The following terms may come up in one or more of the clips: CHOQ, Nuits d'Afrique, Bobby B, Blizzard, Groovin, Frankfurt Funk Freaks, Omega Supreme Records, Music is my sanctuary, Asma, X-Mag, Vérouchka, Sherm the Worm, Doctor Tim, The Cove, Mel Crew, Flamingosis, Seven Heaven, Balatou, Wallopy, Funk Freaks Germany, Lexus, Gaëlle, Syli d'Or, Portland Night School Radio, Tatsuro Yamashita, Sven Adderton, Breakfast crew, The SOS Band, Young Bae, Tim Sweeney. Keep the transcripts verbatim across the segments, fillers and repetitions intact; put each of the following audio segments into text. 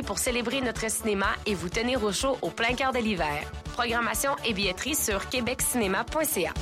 pour célébrer notre cinéma et vous tenir au chaud au plein cœur de l'hiver. Programmation et billetterie sur québec cinéma point c a.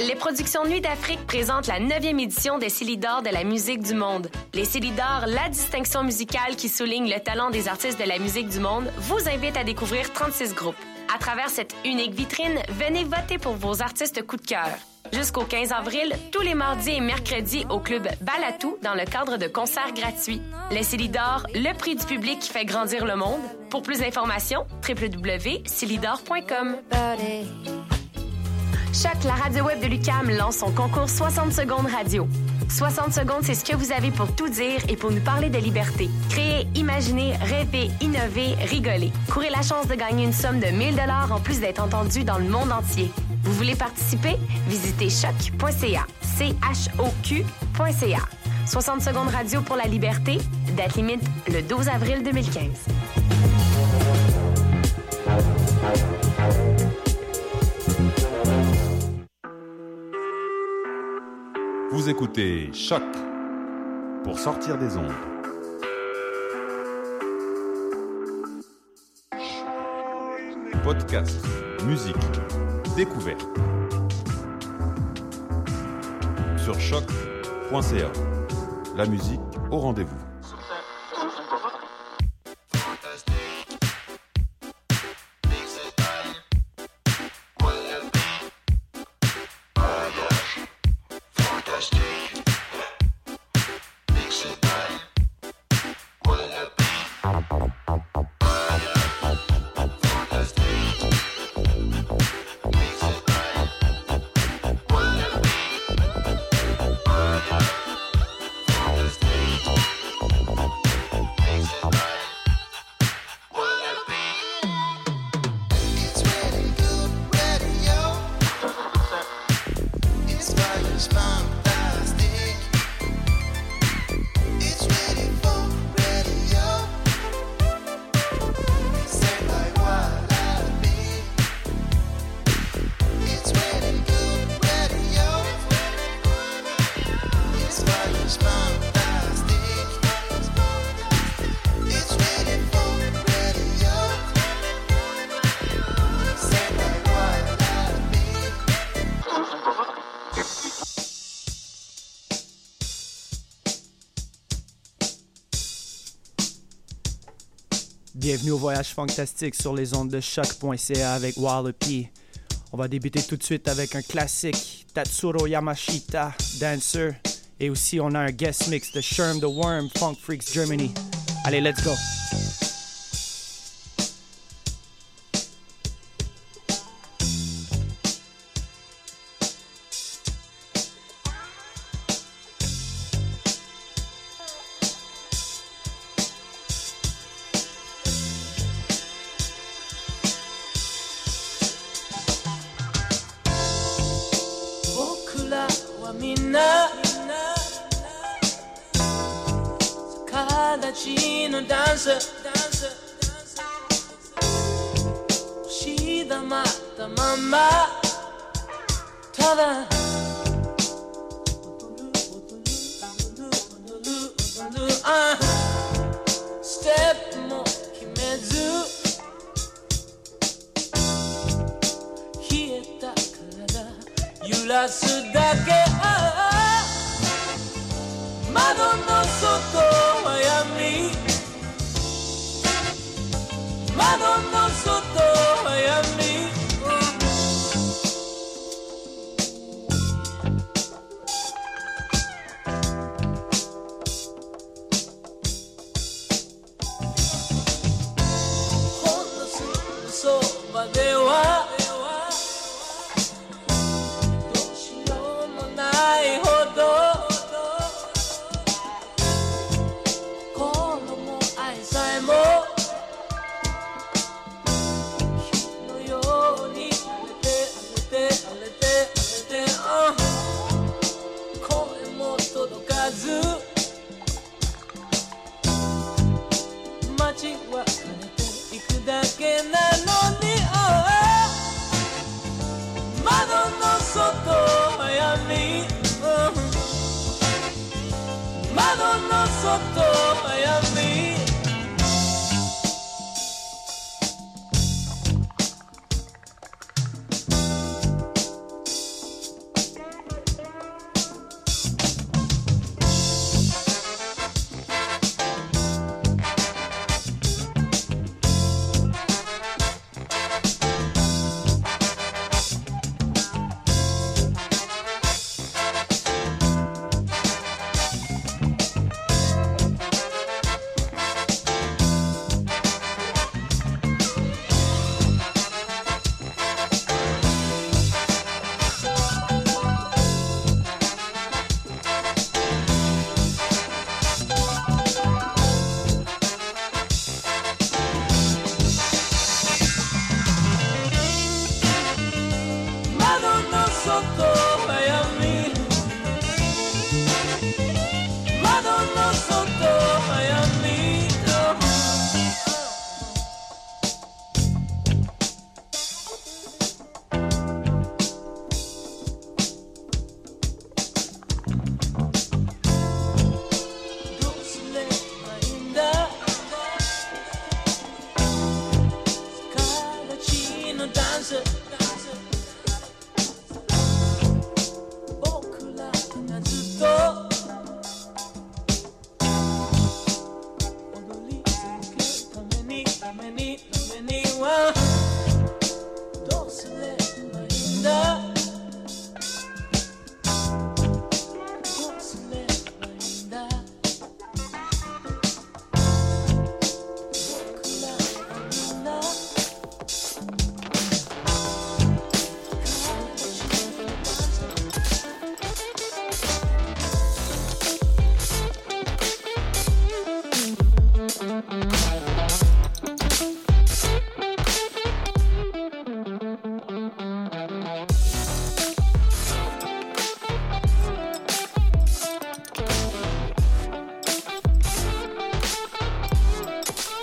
Les productions Nuits d'Afrique présentent la neuvième édition des Syli d'Or de la musique du monde. Les Syli d'Or, la distinction musicale qui souligne le talent des artistes de la musique du monde, vous invite à découvrir trente-six groupes. À travers cette unique vitrine, venez voter pour vos artistes coup de cœur. Jusqu'au quinze avril, tous les mardis et mercredis au club Balatou dans le cadre de concerts gratuits. Les Syli d'Or, le prix du public qui fait grandir le monde. Pour plus d'informations, w w w point syli d'or point com. CHOQ, la radio web de l'U Q A M, lance son concours soixante secondes radio. soixante secondes, c'est ce que vous avez pour tout dire et pour nous parler de liberté. Créer, imaginer, rêver, innover, rigoler. Courez la chance de gagner une somme de mille dollars en plus d'être entendu dans le monde entier. Vous voulez participer? Visitez choc point c a. C H O Q point c a. soixante secondes radio pour la liberté. Date limite le douze avril deux mille quinze. Vous écoutez CHOQ pour sortir des ondes. Podcast, musique, découverte. Sur choc point c a. La musique au rendez-vous. Bienvenue au voyage fantastique sur les ondes de choc point c a avec Wallopy. On va débuter tout de suite avec un classique, Tatsuro Yamashita, Dancer. Et aussi on a un guest mix de Sherm the Worm, Funk Freaks Germany. Allez, let's go! Soto, I am.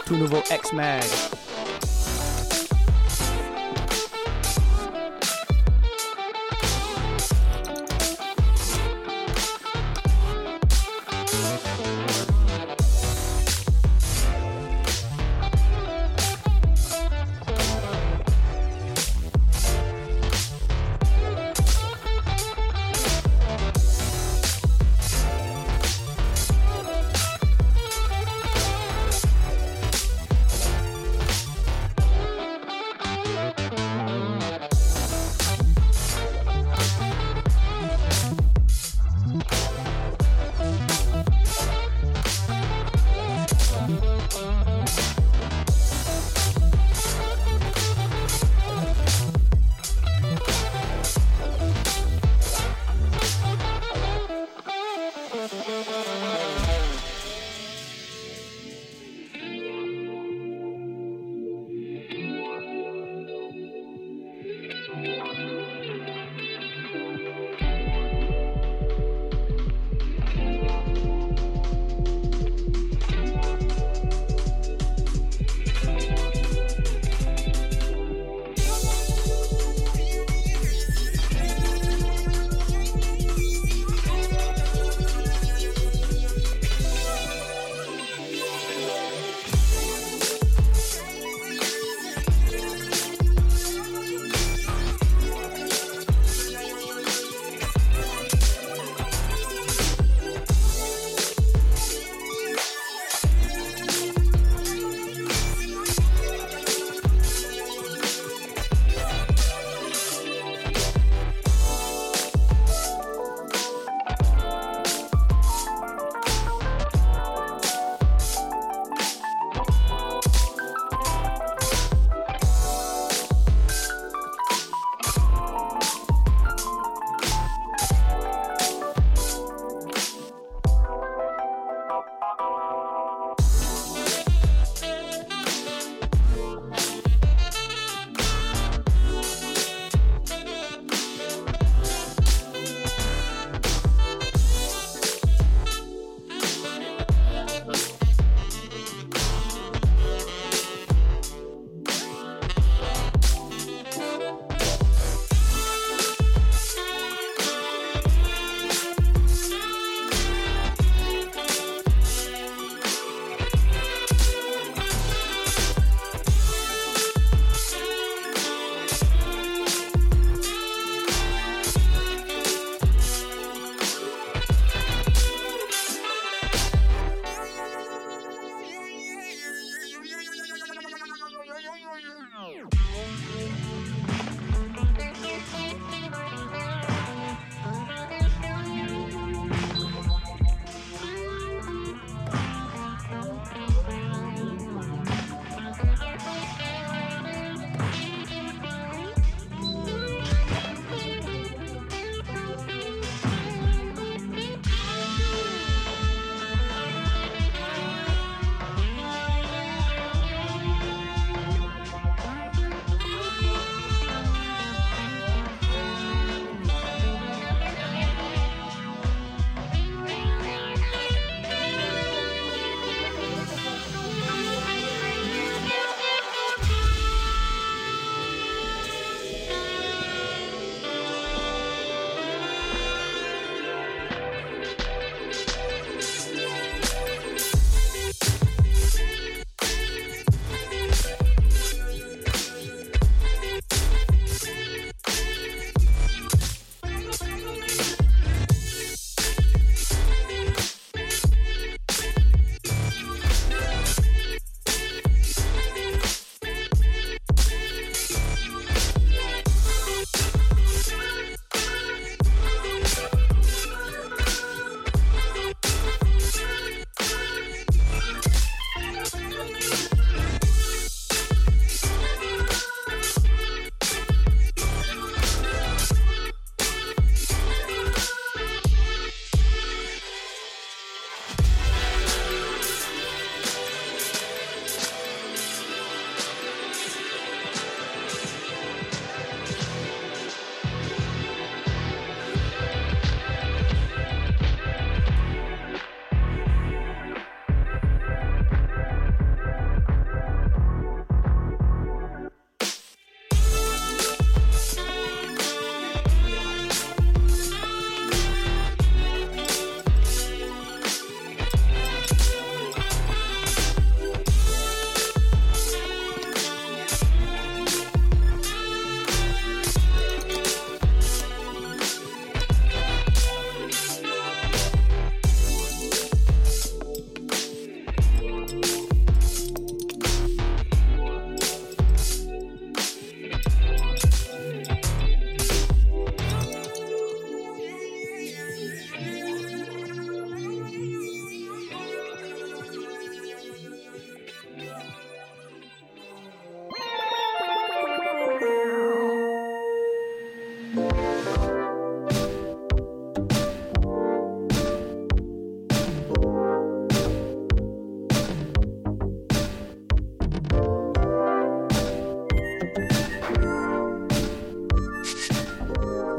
tout nouveau X-Mag.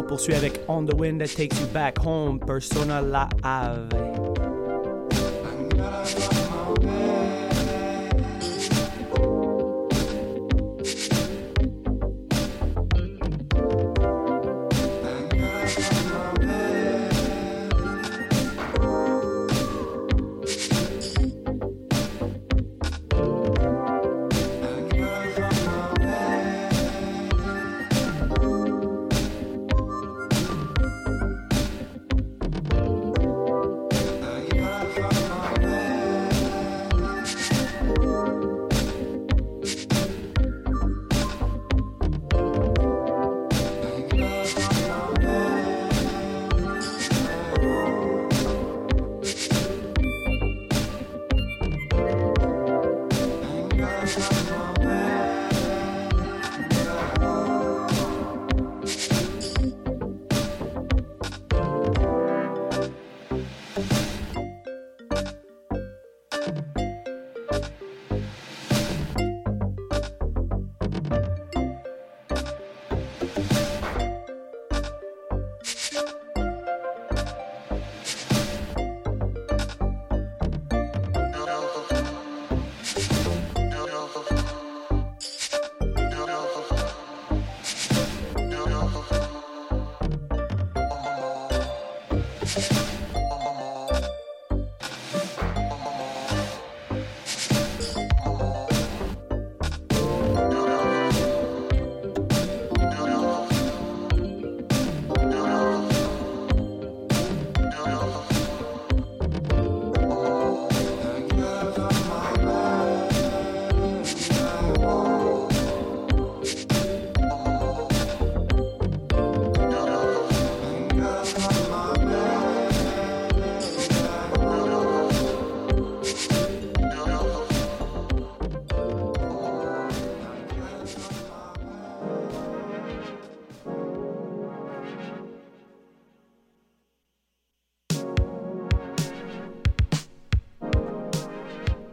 Poursuit avec On the Wind That Takes You Back Home, Persona La Ave.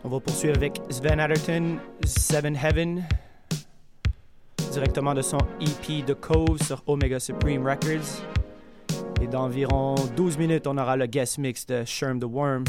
On va poursuivre avec Sven Adderton, Seven Heaven, directement de son E P The Cove sur Omega Supreme Records. Et d'environ douze minutes, on aura le guest mix de Sherm the Worm.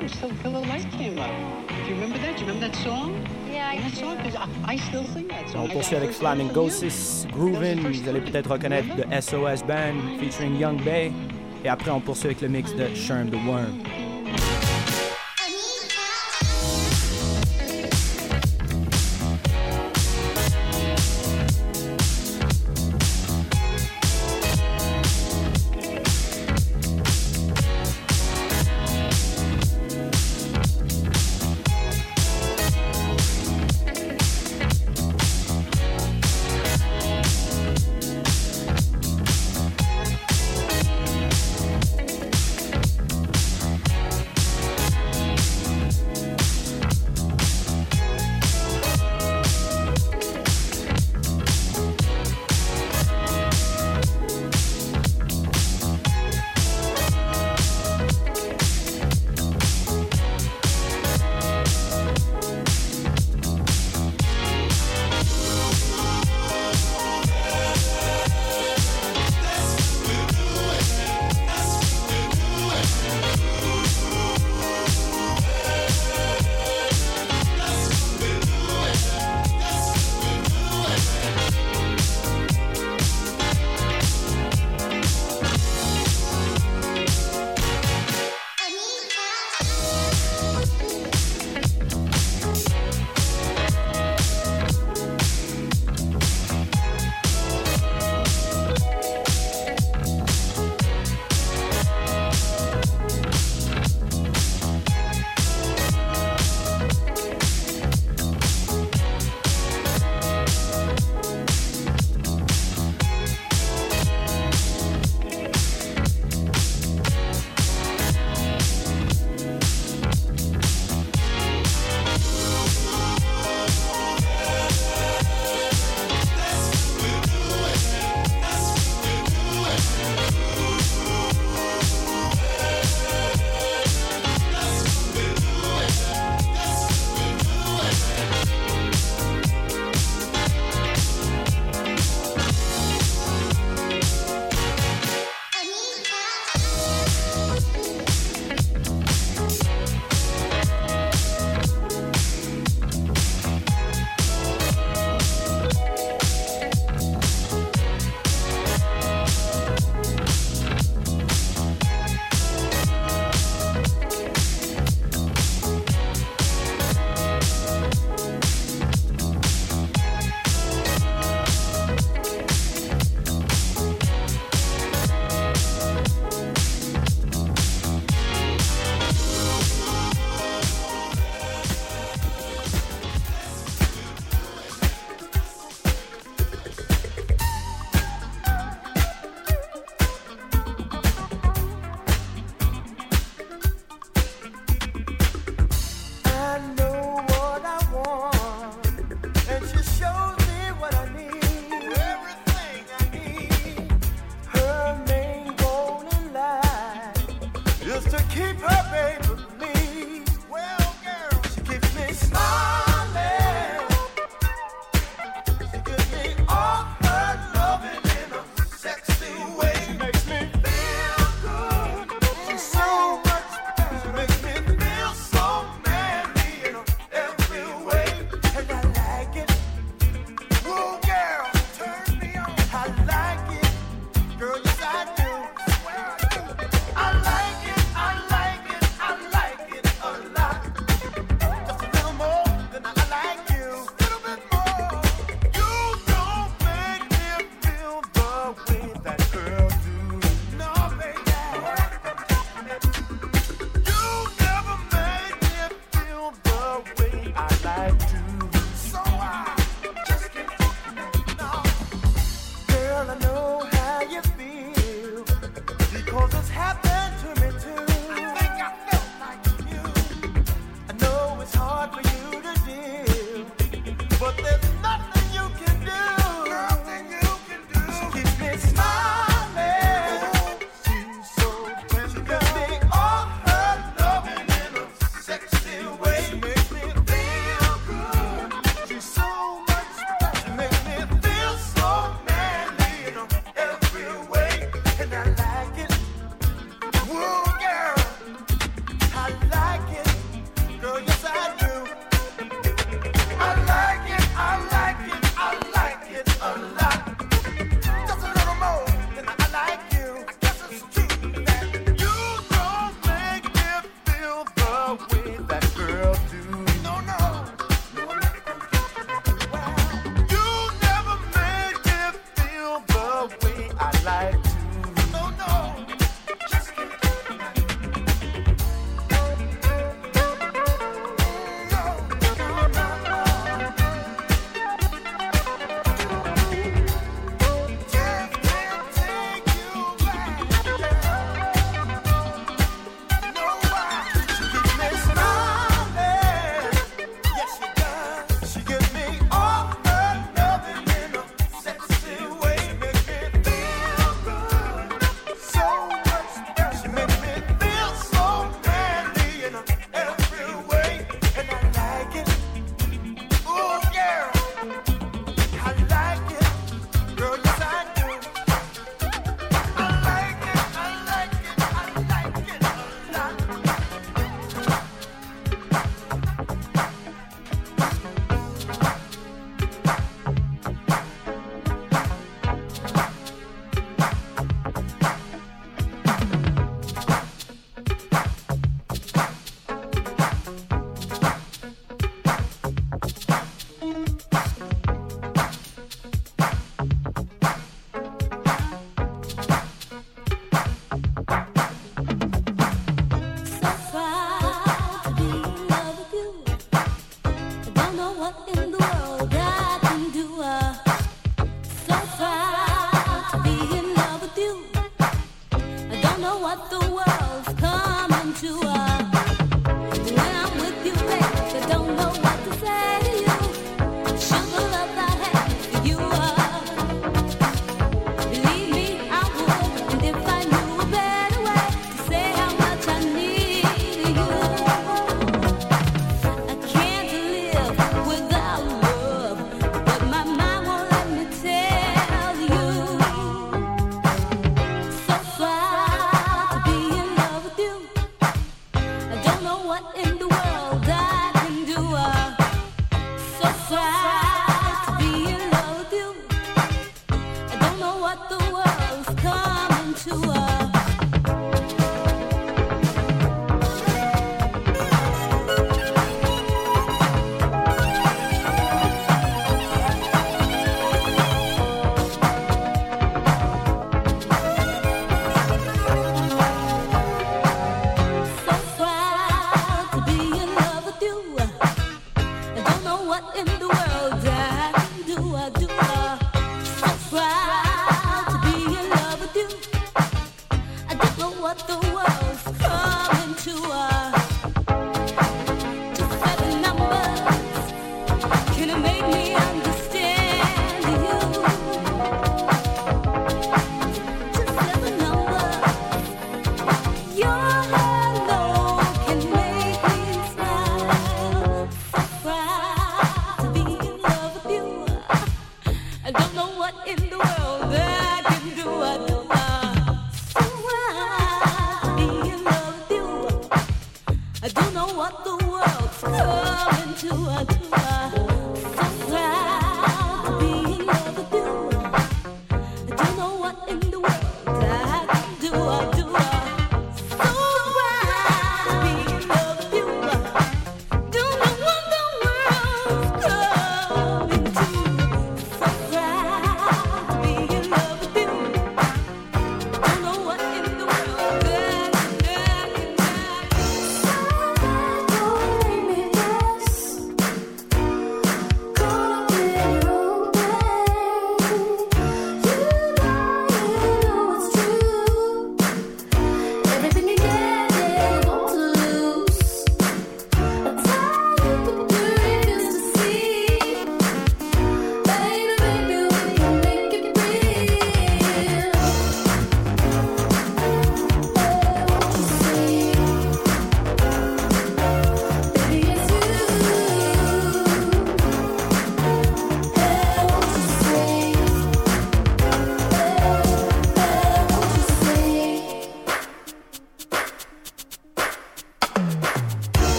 D'Or, So Pillow Light came up. Do you remember that? Do you remember that song? Yeah, I do. I, I still sing that song. On poursuit avec Flamingosis, Groovin, vous allez peut-être reconnaître The S O S Band featuring Young Bae. Et après, on poursuit avec le mix de Sherm the Worm.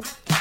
Thank you.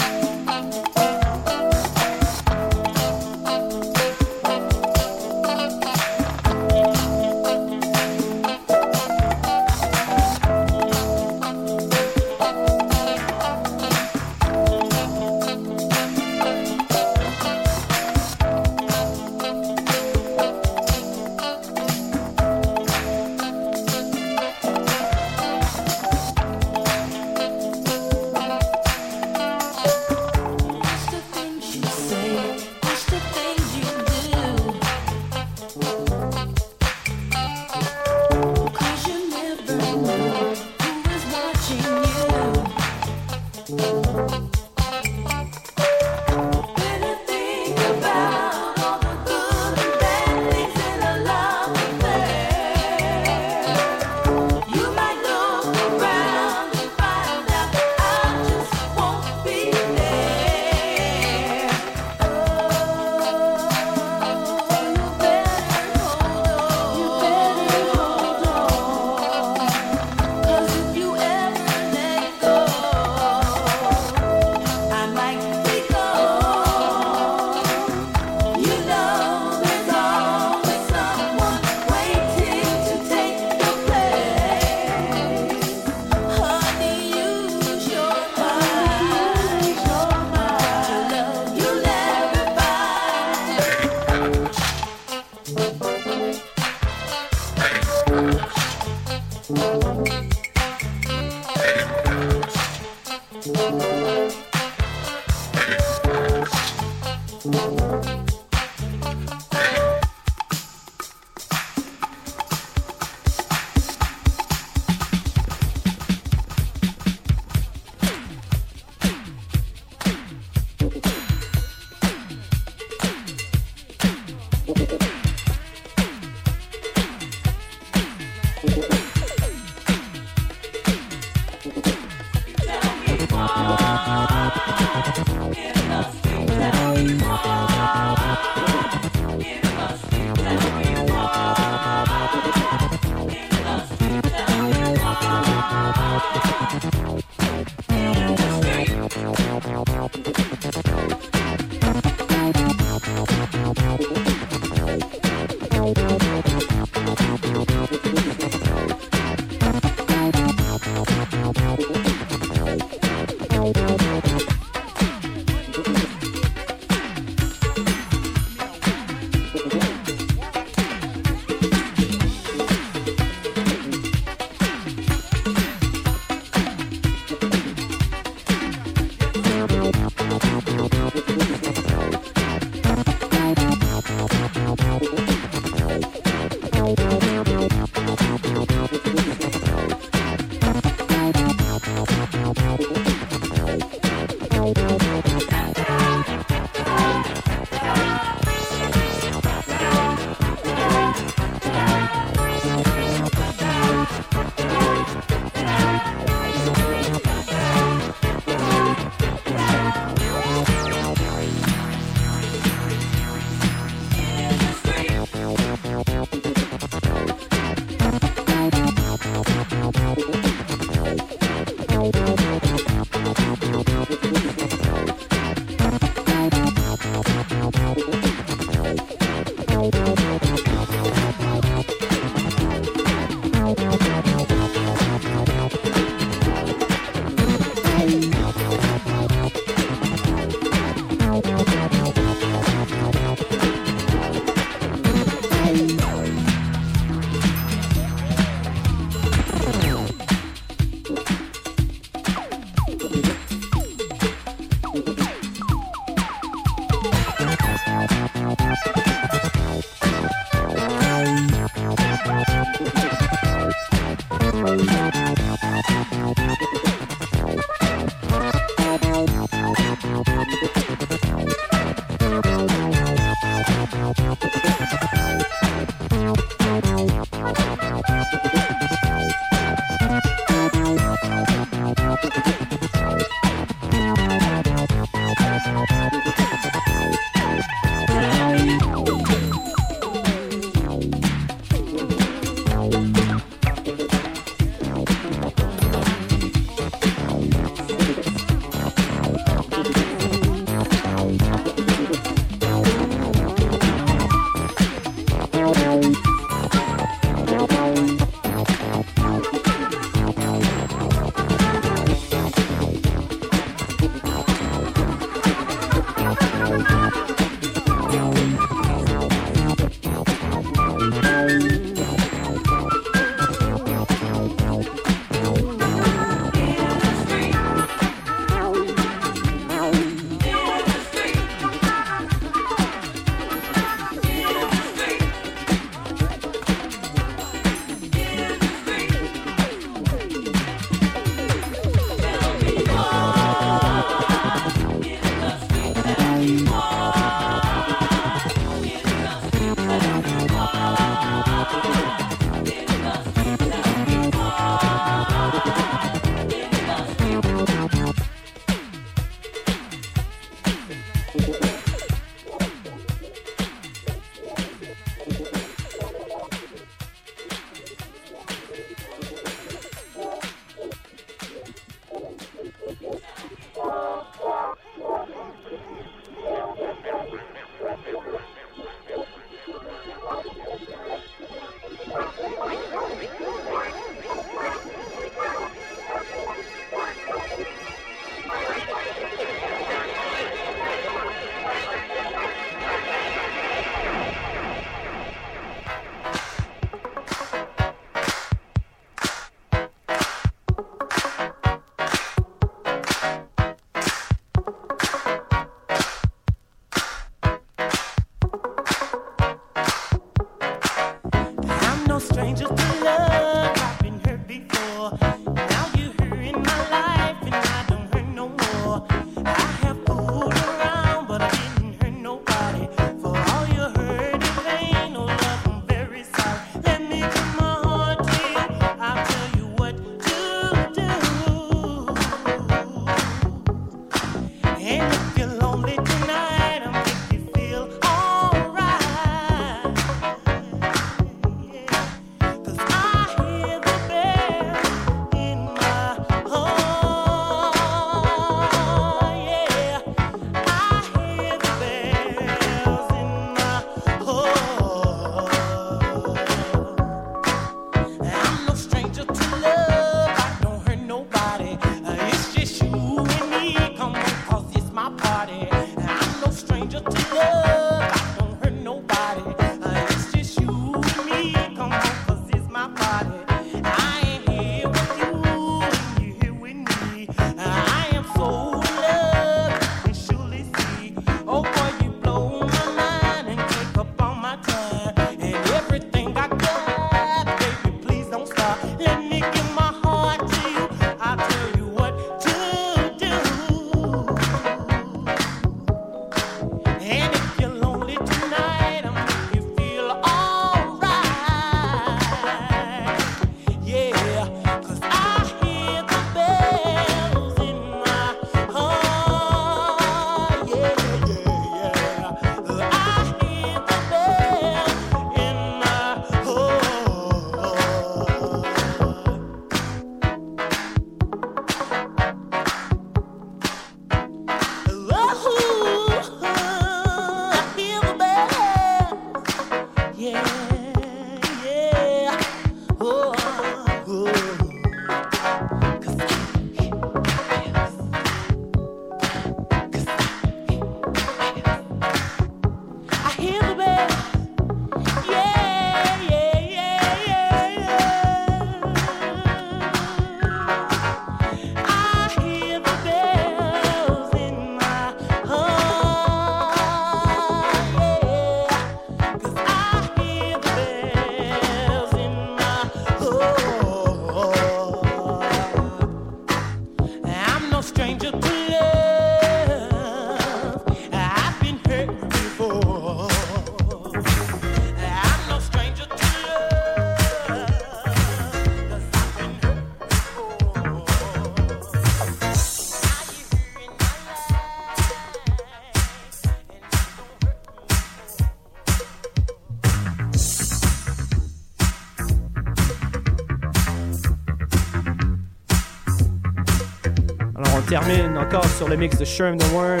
Termine encore sur le mix de Sherm the Worm.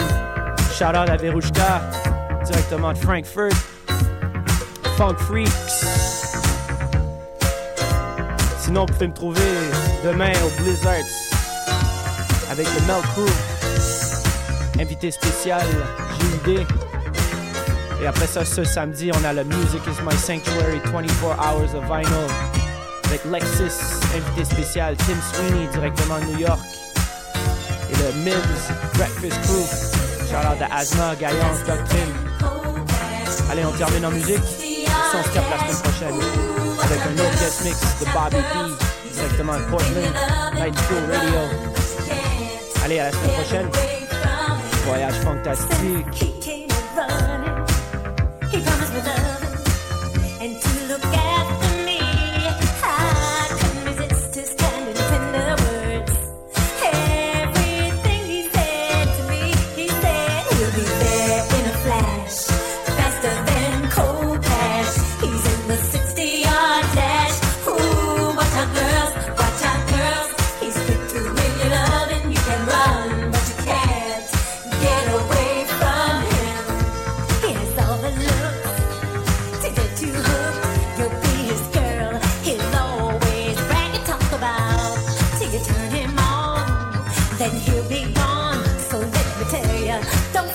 Shout out à Vérouchka, directement de Frankfurt. Funk Freaks. Sinon, vous pouvez me trouver demain au Blizzard avec le Mel Crew. Invité spécial, J U D. Et après ça, ce samedi, on a le Music is my sanctuary, twenty-four hours of vinyl avec Lexus. Invité spécial, Tim Sweeney, directement de New York. Et le Miz, Breakfast crew. Shout out à Asma, Gaëlle, Doctor Tim. Allez, on termine en musique. Si on se capte la semaine prochaine avec un autre guest mix de Bobby B, directement de Portland, Night School Radio. Allez, à la semaine prochaine. Voyage fantastique. Don't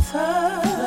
time.